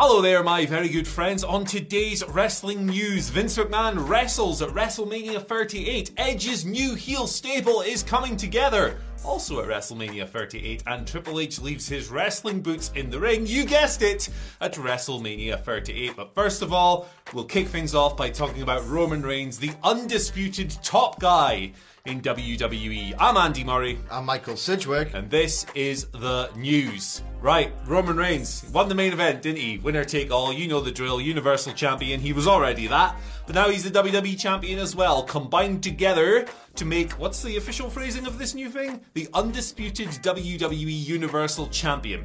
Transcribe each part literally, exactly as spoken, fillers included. Hello there, my very good friends. On today's wrestling news, Vince McMahon wrestles at WrestleMania thirty-eight. Edge's new heel stable is coming together, also at WrestleMania thirty-eight. And Triple H leaves his wrestling boots in the ring, you guessed it, at WrestleMania thirty-eight. But first of all, we'll kick things off by talking about Roman Reigns, the undisputed top guy in W W E. I'm Andy Murray. I'm Michael Sidgwick. And this is the news. Right, Roman Reigns won the main event, didn't he? Winner take all, you know the drill, Universal Champion. He was already that, but now he's the W W E Champion as well, combined together to make, what's the official phrasing of this new thing? The undisputed W W E Universal Champion.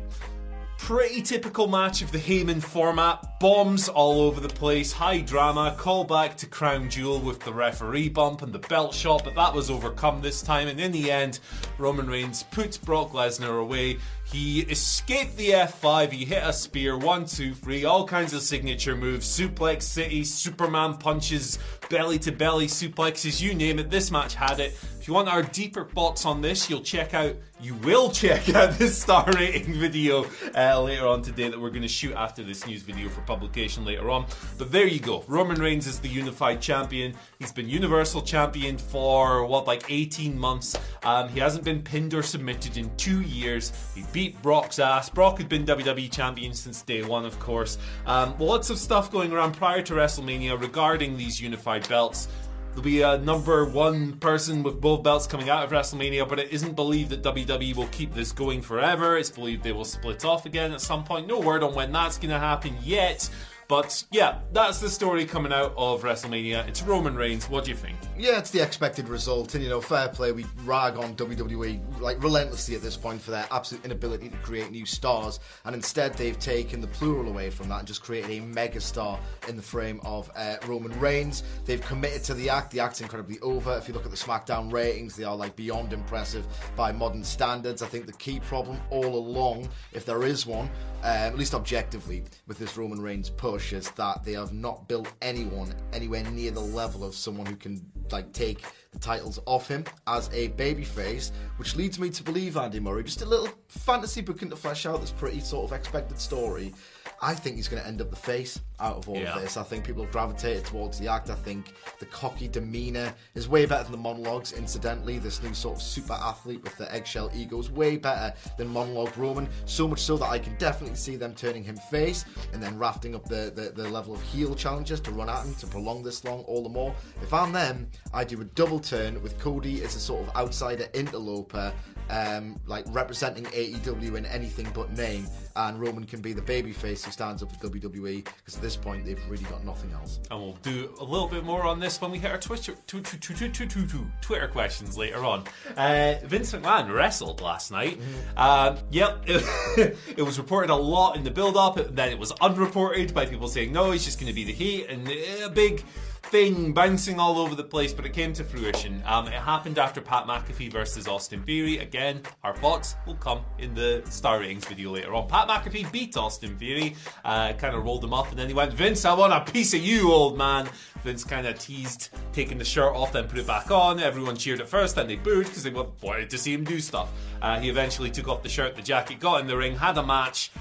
Pretty typical match of the Heyman format. Bombs all over the place, high drama, call back to Crown Jewel with the referee bump and the belt shot, but that was overcome this time, and in the end, Roman Reigns puts Brock Lesnar away. He escaped the F five, he hit a spear, one, two, three, all kinds of signature moves, Suplex City, Superman punches, belly-to-belly suplexes, you name it, this match had it. If you want our deeper thoughts on this, you'll check out, you will check out this star rating video uh, later on today that we're going to shoot after this news video for publication later on. But there you go, Roman Reigns is the unified champion. He's been Universal Champion for, what, like eighteen months. Um, he hasn't been pinned or submitted in two years. He beat Brock's ass. Brock had been W W E Champion since day one, of course. Um, lots of stuff going around prior to WrestleMania regarding these unified belts. There'll be a number one person with both belts coming out of WrestleMania, but it isn't believed that W W E will keep this going forever. It's believed they will split off again at some point. No word on when that's going to happen yet. But yeah, that's the story coming out of WrestleMania. It's Roman Reigns. What do you think? Yeah, it's the expected result. And, you know, fair play. We rag on W W E, like, relentlessly at this point for their absolute inability to create new stars. And instead, they've taken the plural away from that and just created a megastar in the frame of uh, Roman Reigns. They've committed to the act. The act's incredibly over. If you look at the SmackDown ratings, they are, like, beyond impressive by modern standards. I think the key problem all along, if there is one, um, at least objectively, with this Roman Reigns push, is that they have not built anyone anywhere near the level of someone who can, like, take the titles off him as a babyface, which leads me to believe, Andy Murray, just a little fantasy booking to flesh out this pretty sort of expected story. I think he's going to end up the face out of all yeah. of this. I think people have gravitated towards the act. I think the cocky demeanour is way better than the monologues, incidentally. This new sort of super athlete with the eggshell ego is way better than monologue Roman, so much so that I can definitely see them turning him face and then rafting up the, the, the level of heel challenges to run at him, to prolong this long all the more. If I'm them, I do a double turn with Cody as a sort of outsider interloper, um, like representing A E W in anything but name, and Roman can be the babyface who stands up for W W E, because at this point they've really got nothing else. And we'll do a little bit more on this when we hit our Twitter, tw- tw- tw- tw- tw- tw- tw- Twitter questions later on. Uh, Vince McMahon wrestled last night. Um, yep, it, it was reported a lot in the build-up, and then it was unreported by people saying, no, he's just going to be the heat, and a big thing bouncing all over the place, but it came to fruition. Um, it happened after Pat McAfee versus Austin Theory. Again, our thoughts will come in the star ratings video later on. Pat McAfee beat Austin Theory, uh, kind of rolled him up, and then he went, Vince, I want a piece of you, old man. Vince kind of teased taking the shirt off, then put it back on. Everyone cheered at first, then they booed because they wanted to see him do stuff. Uh, he eventually took off the shirt, the jacket, got in the ring, had a match.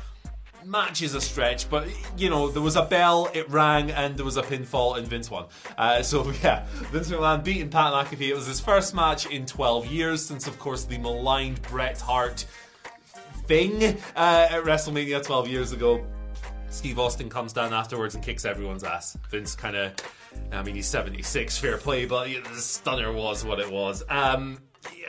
Match is a stretch, but, you know, there was a bell, it rang, and there was a pinfall, and Vince won. Uh, so, yeah, Vince McMahon beating Pat McAfee. It was his first match in twelve years since, of course, the maligned Bret Hart thing uh, at WrestleMania twelve years ago. Steve Austin comes down afterwards and kicks everyone's ass. Vince kind of I mean, he's seventy-six, fair play, but the stunner was what it was. Um,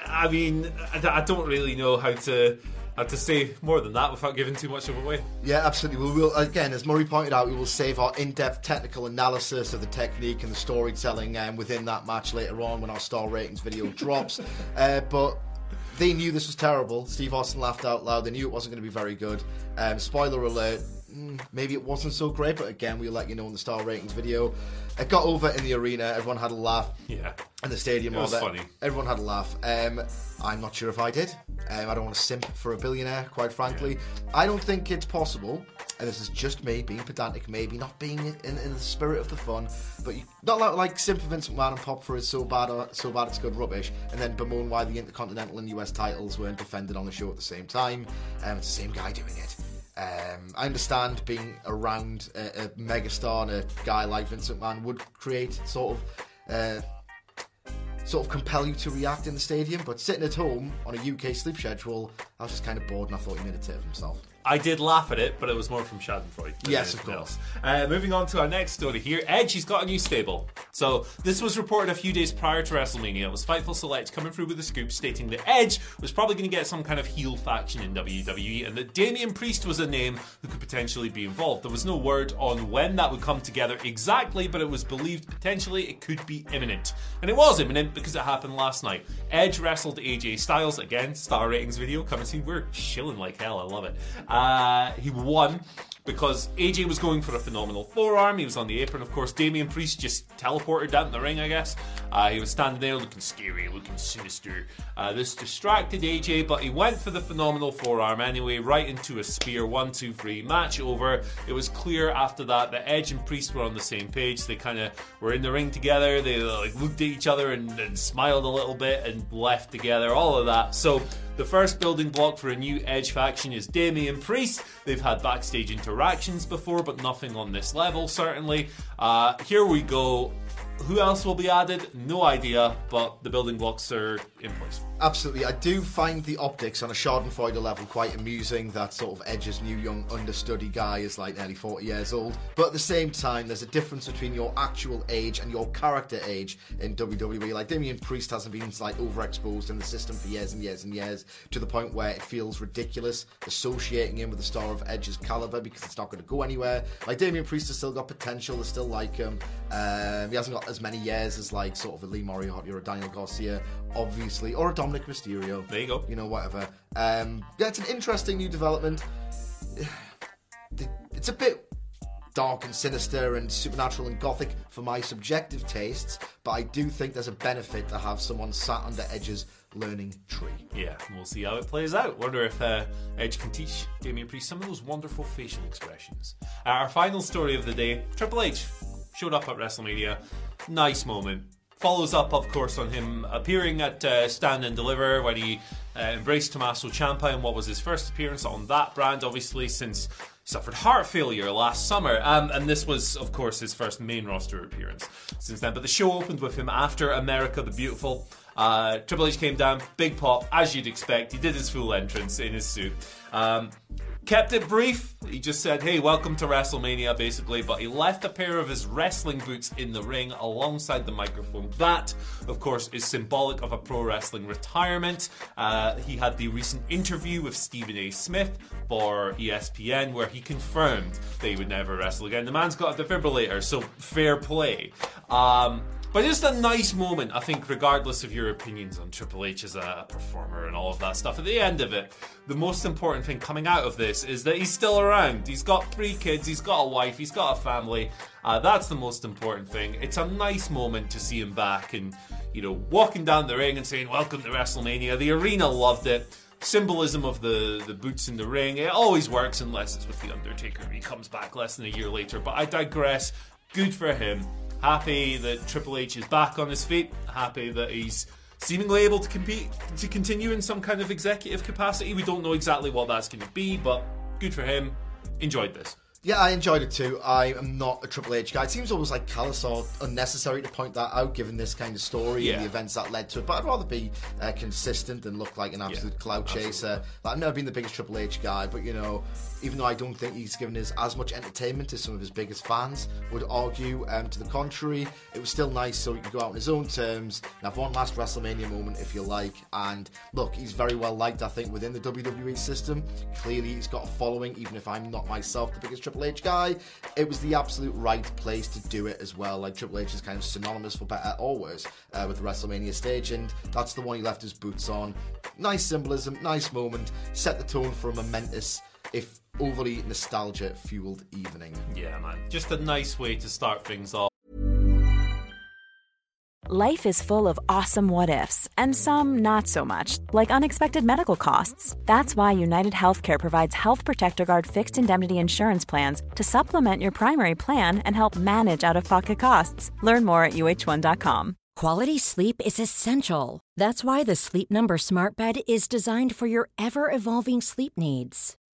I mean, I don't really know how to how to say more than that without giving too much of away. Yeah, absolutely. We will, again, as Murray pointed out, we will save our in-depth technical analysis of the technique and the storytelling um, within that match later on when our star ratings video drops. Uh, but they knew this was terrible. Steve Austin laughed out loud. They knew it wasn't going to be very good. Um, spoiler alert. Maybe it wasn't so great, but again, we'll let you know in the star ratings video. It got over in the arena. Everyone had a laugh. Yeah. In the stadium, it was all funny. Everyone had a laugh. Um, I'm not sure if I did. Um, I don't want to simp for a billionaire, quite frankly. Yeah. I don't think it's possible, and this is just me being pedantic, maybe not being in, in the spirit of the fun, but you, not like, like simp for Vince McMahon and pop for it's so bad, or, so bad it's good rubbish, and then bemoan why the Intercontinental and U S titles weren't defended on the show at the same time. Um, it's the same guy doing it. Um, I understand being around a, a megastar and a guy like Vince McMahon would create sort of uh, sort of compel you to react in the stadium, but sitting at home on a U K sleep schedule, I was just kind of bored and I thought he made a tip of himself. I did laugh at it, but it was more from Schadenfreude. Yes, of course. Uh, moving on to our next story here. Edge, he's got a new stable. So this was reported a few days prior to WrestleMania. It was Fightful Select coming through with a scoop stating that Edge was probably going to get some kind of heel faction in W W E and that Damian Priest was a name who could potentially be involved. There was no word on when that would come together exactly, but it was believed potentially it could be imminent. And it was imminent because it happened last night. Edge wrestled A J Styles. Again, star ratings video coming soon. We're chilling like hell. I love it. Um, Uh, he won because A J was going for a phenomenal forearm. He was on the apron, of course. Damian Priest just teleported down the ring, I guess. Uh, he was standing there looking scary, looking sinister. Uh, this distracted A J, but he went for the phenomenal forearm anyway, right into a spear. One, two, three, match over. It was clear after that that Edge and Priest were on the same page. They kind of were in the ring together. They like, looked at each other and, and smiled a little bit and left together, all of that. So the first building block for a new Edge faction is Damian Priest. They've had backstage interactions before, but nothing on this level, certainly. Uh, here we go. Who else will be added? No idea, but the building blocks are in place. Absolutely. I do find the optics on a Schadenfreude level quite amusing, that sort of Edge's new young understudy guy is like nearly forty years old. But at the same time, there's a difference between your actual age and your character age in W W E. Like, Damian Priest hasn't been like overexposed in the system for years and years and years to the point where it feels ridiculous associating him with a star of Edge's caliber because it's not going to go anywhere. Like, Damian Priest has still got potential. They still like him. Um, he hasn't got as many years as like sort of a Lee Moriarty or a Daniel Garcia, obviously, or a Dominic Mysterio. There you go. You know, whatever. Um, yeah, it's an interesting new development. It's a bit dark and sinister and supernatural and gothic for my subjective tastes, but I do think there's a benefit to have someone sat under Edge's learning tree. Yeah, we'll see how it plays out. Wonder if uh, Edge can teach Damian Priest some of those wonderful facial expressions. Our final story of the day, Triple H showed up at WrestleMania. Nice moment. Follows up, of course, on him appearing at uh, Stand and Deliver when he uh, embraced Tommaso Ciampa in what was his first appearance on that brand, obviously, since he suffered heart failure last summer. Um, and this was, of course, his first main roster appearance since then. But the show opened with him after America the Beautiful. Uh, Triple H came down, big pop, as you'd expect. He did his full entrance in his suit. Um, kept it brief. He just said, hey, welcome to WrestleMania, basically. But he left a pair of his wrestling boots in the ring alongside the microphone. That, of course, is symbolic of a pro wrestling retirement. Uh, he had the recent interview with Stephen A. Smith for E S P N, where he confirmed that he would never wrestle again. The man's got a defibrillator, so fair play. Um... But just a nice moment, I think, regardless of your opinions on Triple H as a performer and all of that stuff. At the end of it, the most important thing coming out of this is that he's still around. He's got three kids, he's got a wife, he's got a family. Uh, that's the most important thing. It's a nice moment to see him back and, you know, walking down the ring and saying, welcome to WrestleMania. The arena loved it. Symbolism of the, the boots in the ring. It always works unless it's with The Undertaker. He comes back less than a year later. But I digress. Good for him. Happy that Triple H is back on his feet. Happy that he's seemingly able to compete, to continue in some kind of executive capacity. We don't know exactly what that's going to be, but good for him. Enjoyed this. Yeah, I enjoyed it too. I am not a Triple H guy. It seems almost like callous or unnecessary to point that out, given this kind of story yeah. and the events that led to it. But I'd rather be uh, consistent than look like an absolute yeah, clout absolutely. chaser. Like, I've never been the biggest Triple H guy, but you know, even though I don't think he's given us as much entertainment as some of his biggest fans would argue. Um, to the contrary, it was still nice, so he could go out on his own terms and have one last WrestleMania moment, if you like. And look, he's very well liked, I think, within the W W E system. Clearly, he's got a following, even if I'm not myself the biggest Triple H guy. It was the absolute right place to do it as well. Like, Triple H is kind of synonymous, for better or worse, uh, with the WrestleMania stage, and that's the one he left his boots on. Nice symbolism, nice moment, set the tone for a momentous, if overly nostalgia-fueled evening. Yeah, man. Just a nice way to start things off. Life is full of awesome what-ifs, and some not so much, like unexpected medical costs. That's why United Healthcare provides Health Protector Guard fixed indemnity insurance plans to supplement your primary plan and help manage out-of-pocket costs. Learn more at U H one dot com. Quality sleep is essential. That's why the Sleep Number Smart Bed is designed for your ever-evolving sleep needs.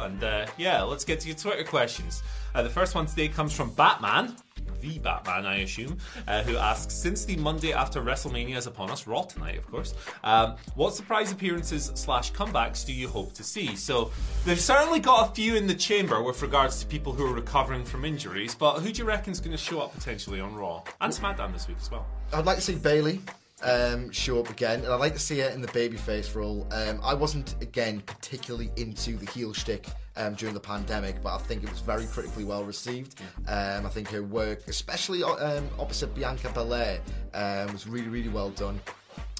And uh, yeah, let's get to your Twitter questions. Uh, the first one today comes from Batman, the Batman, I assume, uh, who asks, since the Monday after WrestleMania is upon us, Raw tonight, of course, um, what surprise appearances slash comebacks do you hope to see? So they've certainly got a few in the chamber with regards to people who are recovering from injuries, but who do you reckon is going to show up potentially on Raw and SmackDown this week as well? I'd like to see Bayley. Um, show up again, and I'd like to see her in the babyface role. Um, I wasn't, again, particularly into the heel shtick um, during the pandemic, but I think it was very critically well received. Um, I think her work, especially um, opposite Bianca Belair, um, was really, really well done.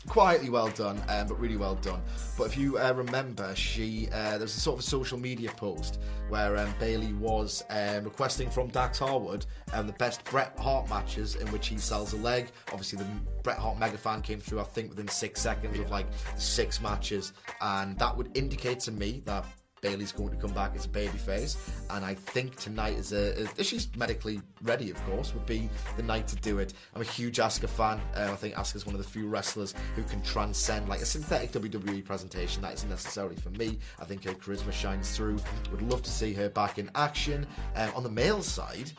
Quietly well done, um, but really well done. But if you uh, remember, she uh, there was a sort of a social media post where um, Bayley was um, requesting from Dax Harwood um, the best Bret Hart matches in which he sells a leg. Obviously, the Bret Hart megafan came through, I think, within six seconds of like six matches, and that would indicate to me that Bayley's going to come back as a babyface, and I think tonight is a, if she's medically ready, of course, would be the night to do it. I'm a huge Asuka fan. Um, I think Asuka's one of the few wrestlers who can transcend like a synthetic W W E presentation. That isn't necessarily for me. I think her charisma shines through. Would love to see her back in action. Um, on the male side,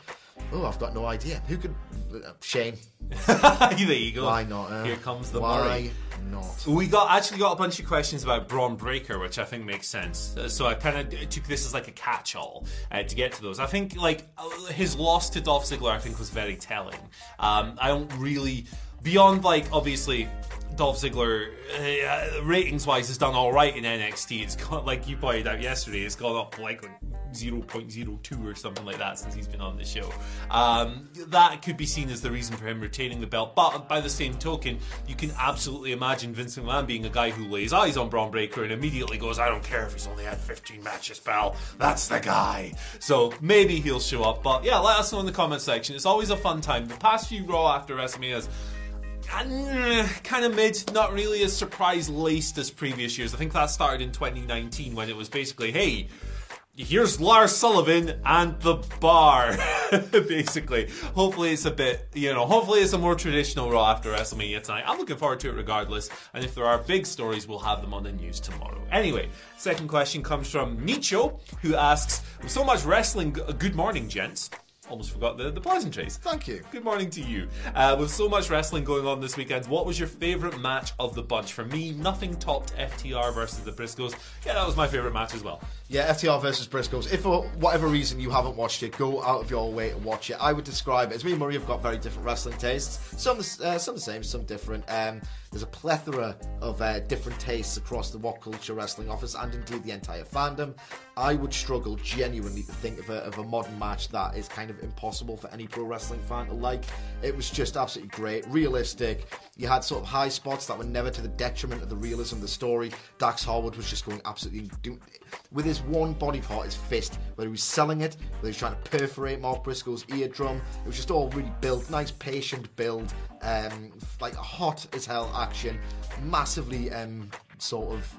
oh, I've got no idea. Who could? Uh, Shane. There you go. Why not? Uh, Here comes the worry. Not. We got actually got a bunch of questions about Bron Breakker, which I think makes sense. So I kind of took this as like a catch-all uh, to get to those. I think like his loss to Dolph Ziggler, I think, was very telling. Um, I don't really, beyond like obviously Dolph Ziggler uh, ratings-wise has done all right in N X T. It's got, like you pointed out yesterday, it's gone up like, like zero point zero two or something like that since he's been on the show. Um, that could be seen as the reason for him retaining the belt, but by the same token, you can absolutely imagine Vince McMahon being a guy who lays eyes on Bron Breakker and immediately goes, I don't care if he's only had fifteen matches, pal, that's the guy. So maybe he'll show up, but yeah, let us know in the comment section. It's always a fun time. The past few Raw after WrestleMania's kind of mid, not really as surprise laced as previous years. I think that started in twenty nineteen when it was basically, hey, here's Lars Sullivan and the bar, basically. Hopefully it's a bit, you know, hopefully it's a more traditional Raw after WrestleMania tonight. I'm looking forward to it regardless, and if there are big stories, we'll have them on the news tomorrow. Anyway, second question comes from Nicho, who asks, with so much wrestling, good morning, gents. almost forgot the, the pleasantries. Thank you. Good morning to you. Uh, with so much wrestling going on this weekend, what was your favourite match of the bunch? For me, nothing topped F T R versus the Briscoes. Yeah, that was my favourite match as well. Yeah, F T R versus Briscoes. If for whatever reason you haven't watched it, go out of your way and watch it. I would describe it as me and Murray have got very different wrestling tastes. Some uh, some the same, some different. Um, there's a plethora of uh, different tastes across the What Culture Wrestling office and indeed the entire fandom. I would struggle genuinely to think of a, of a modern match that is kind of impossible for any pro wrestling fan to like. It was just absolutely great, realistic. You had sort of high spots that were never to the detriment of the realism of the story. Dax Harwood was just going absolutely do- with his one body part, his fist, whether he was selling it, whether he was trying to perforate Mark Briscoe's eardrum. It was just all really built, nice patient build, um, like hot as hell action, massively um, sort of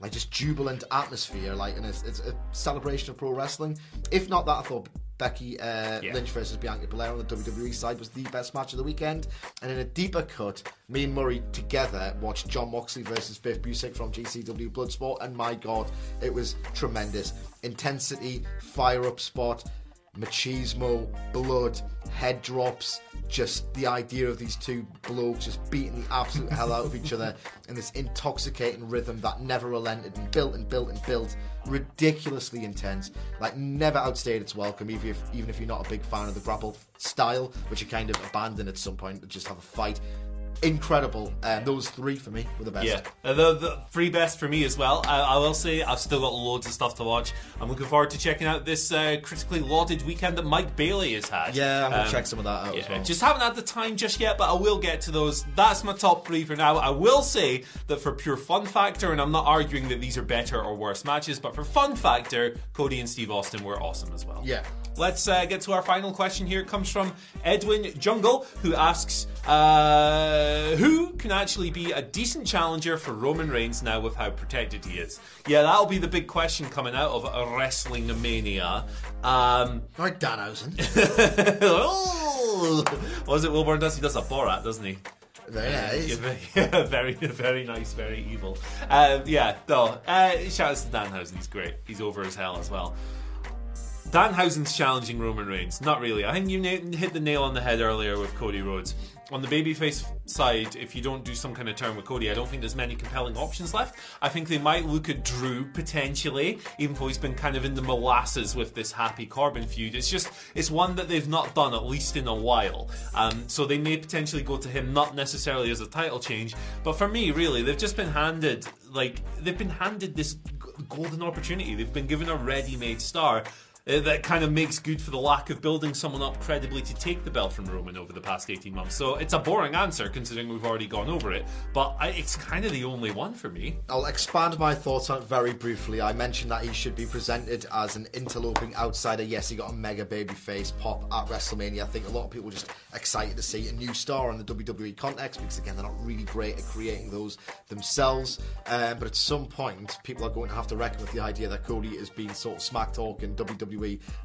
like just jubilant atmosphere, like, and it's, it's a celebration of pro wrestling. If not that, I thought Becky uh, yeah. Lynch versus Bianca Belair on the W W E side was the best match of the weekend. And in a deeper cut, me and Murray together watched John Moxley versus Biff Busick from G C W Bloodsport, and my God, it was tremendous. Intensity, fire-up spot, machismo, blood, head drops, just the idea of these two blokes just beating the absolute hell out of each other in this intoxicating rhythm that never relented and built and built and built. Ridiculously intense, like never outstayed its welcome, even if even if you're not a big fan of the grapple style, which you kind of abandon at some point, just have a fight. Incredible. Um, those three for me were the best. Yeah, uh, the, the three best for me as well. I, I will say I've still got loads of stuff to watch. I'm looking forward to checking out this uh, critically lauded weekend that Mike Bailey has had. Yeah, I'm going to um, check some of that out yeah, as well. Just haven't had the time just yet, but I will get to those. That's my top three for now. I will say that for pure fun factor, and I'm not arguing that these are better or worse matches, but for fun factor, Cody and Steve Austin were awesome as well. Yeah. Let's uh, get to our final question here. It comes from Edwin Jungle, who asks, uh, who can actually be a decent challenger for Roman Reigns now with how protected he is? Yeah, that'll be the big question coming out of WrestleMania. Um, like Danhausen. Oh, what is it Wilburn does? He does a Borat, doesn't he? Very nice. Yeah, very, very nice, very evil. Uh, yeah, no, uh, shouts to Danhausen. He's great. He's over as hell as well. Danhausen's challenging Roman Reigns. Not really. I think you na- hit the nail on the head earlier with Cody Rhodes. On the babyface side, if you don't do some kind of turn with Cody, I don't think there's many compelling options left. I think they might look at Drew, potentially, even though he's been kind of in the molasses with this Happy Corbin feud. It's just, it's one that they've not done, at least in a while. Um, so they may potentially go to him, not necessarily as a title change. But for me, really, they've just been handed, like, they've been handed this g- golden opportunity. They've been given a ready-made star. That kind of makes good for the lack of building someone up credibly to take the belt from Roman over the past eighteen months. So it's a boring answer considering we've already gone over it, but I, it's kind of the only one for me. I'll expand my thoughts on it very briefly. I mentioned that he should be presented as an interloping outsider. Yes, he got a mega baby face pop at WrestleMania. I think a lot of people were just excited to see a new star in the W W E context because, again, they're not really great at creating those themselves. Um, but at some point, people are going to have to reckon with the idea that Cody has been sort of smack talking W W E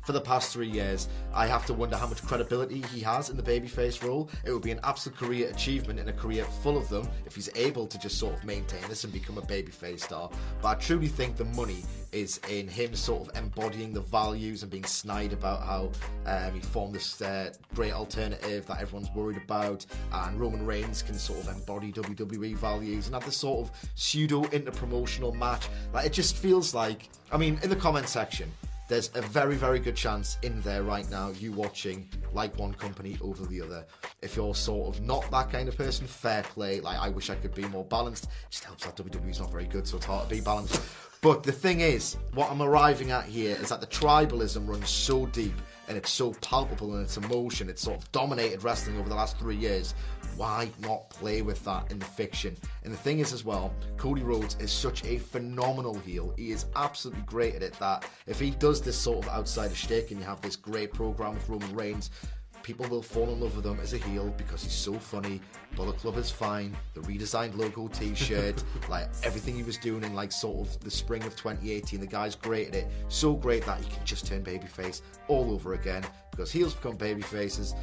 for the past three years. I have to wonder how much credibility he has in the babyface role. It would be an absolute career achievement and a career full of them if he's able to just sort of maintain this and become a babyface star. But I truly think the money is in him sort of embodying the values and being snide about how um, he formed this uh, great alternative that everyone's worried about, and Roman Reigns can sort of embody W W E values and have this sort of pseudo inter-promotional match. Like, it just feels like, I mean, in the comment section, there's a very, very good chance in there right now you watching like one company over the other. If you're sort of not that kind of person, fair play. Like, I wish I could be more balanced. It just helps that W W E's not very good, so it's hard to be balanced. But the thing is, what I'm arriving at here is that the tribalism runs so deep and it's so palpable in its emotion. It's sort of dominated wrestling over the last three years. Why not play with that in the fiction? And the thing is as well, Cody Rhodes is such a phenomenal heel. He is absolutely great at it that if he does this sort of outsider shtick and you have this great program with Roman Reigns, people will fall in love with him as a heel because he's so funny. Bullet Club is fine. The redesigned logo t-shirt, like everything he was doing in like sort of the spring of twenty eighteen, the guy's great at it. So great that he can just turn babyface all over again because heels become babyfaces.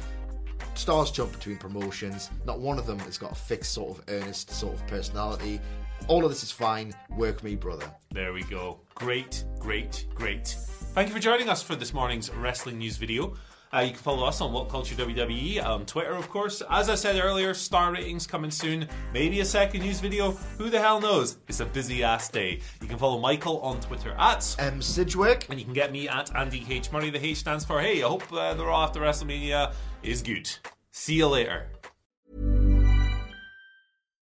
Stars jump between promotions. Not one of them has got a fixed sort of earnest sort of personality. All of this is fine. Work me, brother. There we go. Great, great, great. Thank you for joining us for this morning's wrestling news video. Uh, you can follow us on What Culture W W E on Twitter, of course. As I said earlier, star ratings coming soon. Maybe a second news video. Who the hell knows? It's a busy ass day. You can follow Michael on Twitter at M Sidgwick, and you can get me at Andy H Murray. The H stands for hey. I hope uh, the Raw after WrestleMania is good. See you later.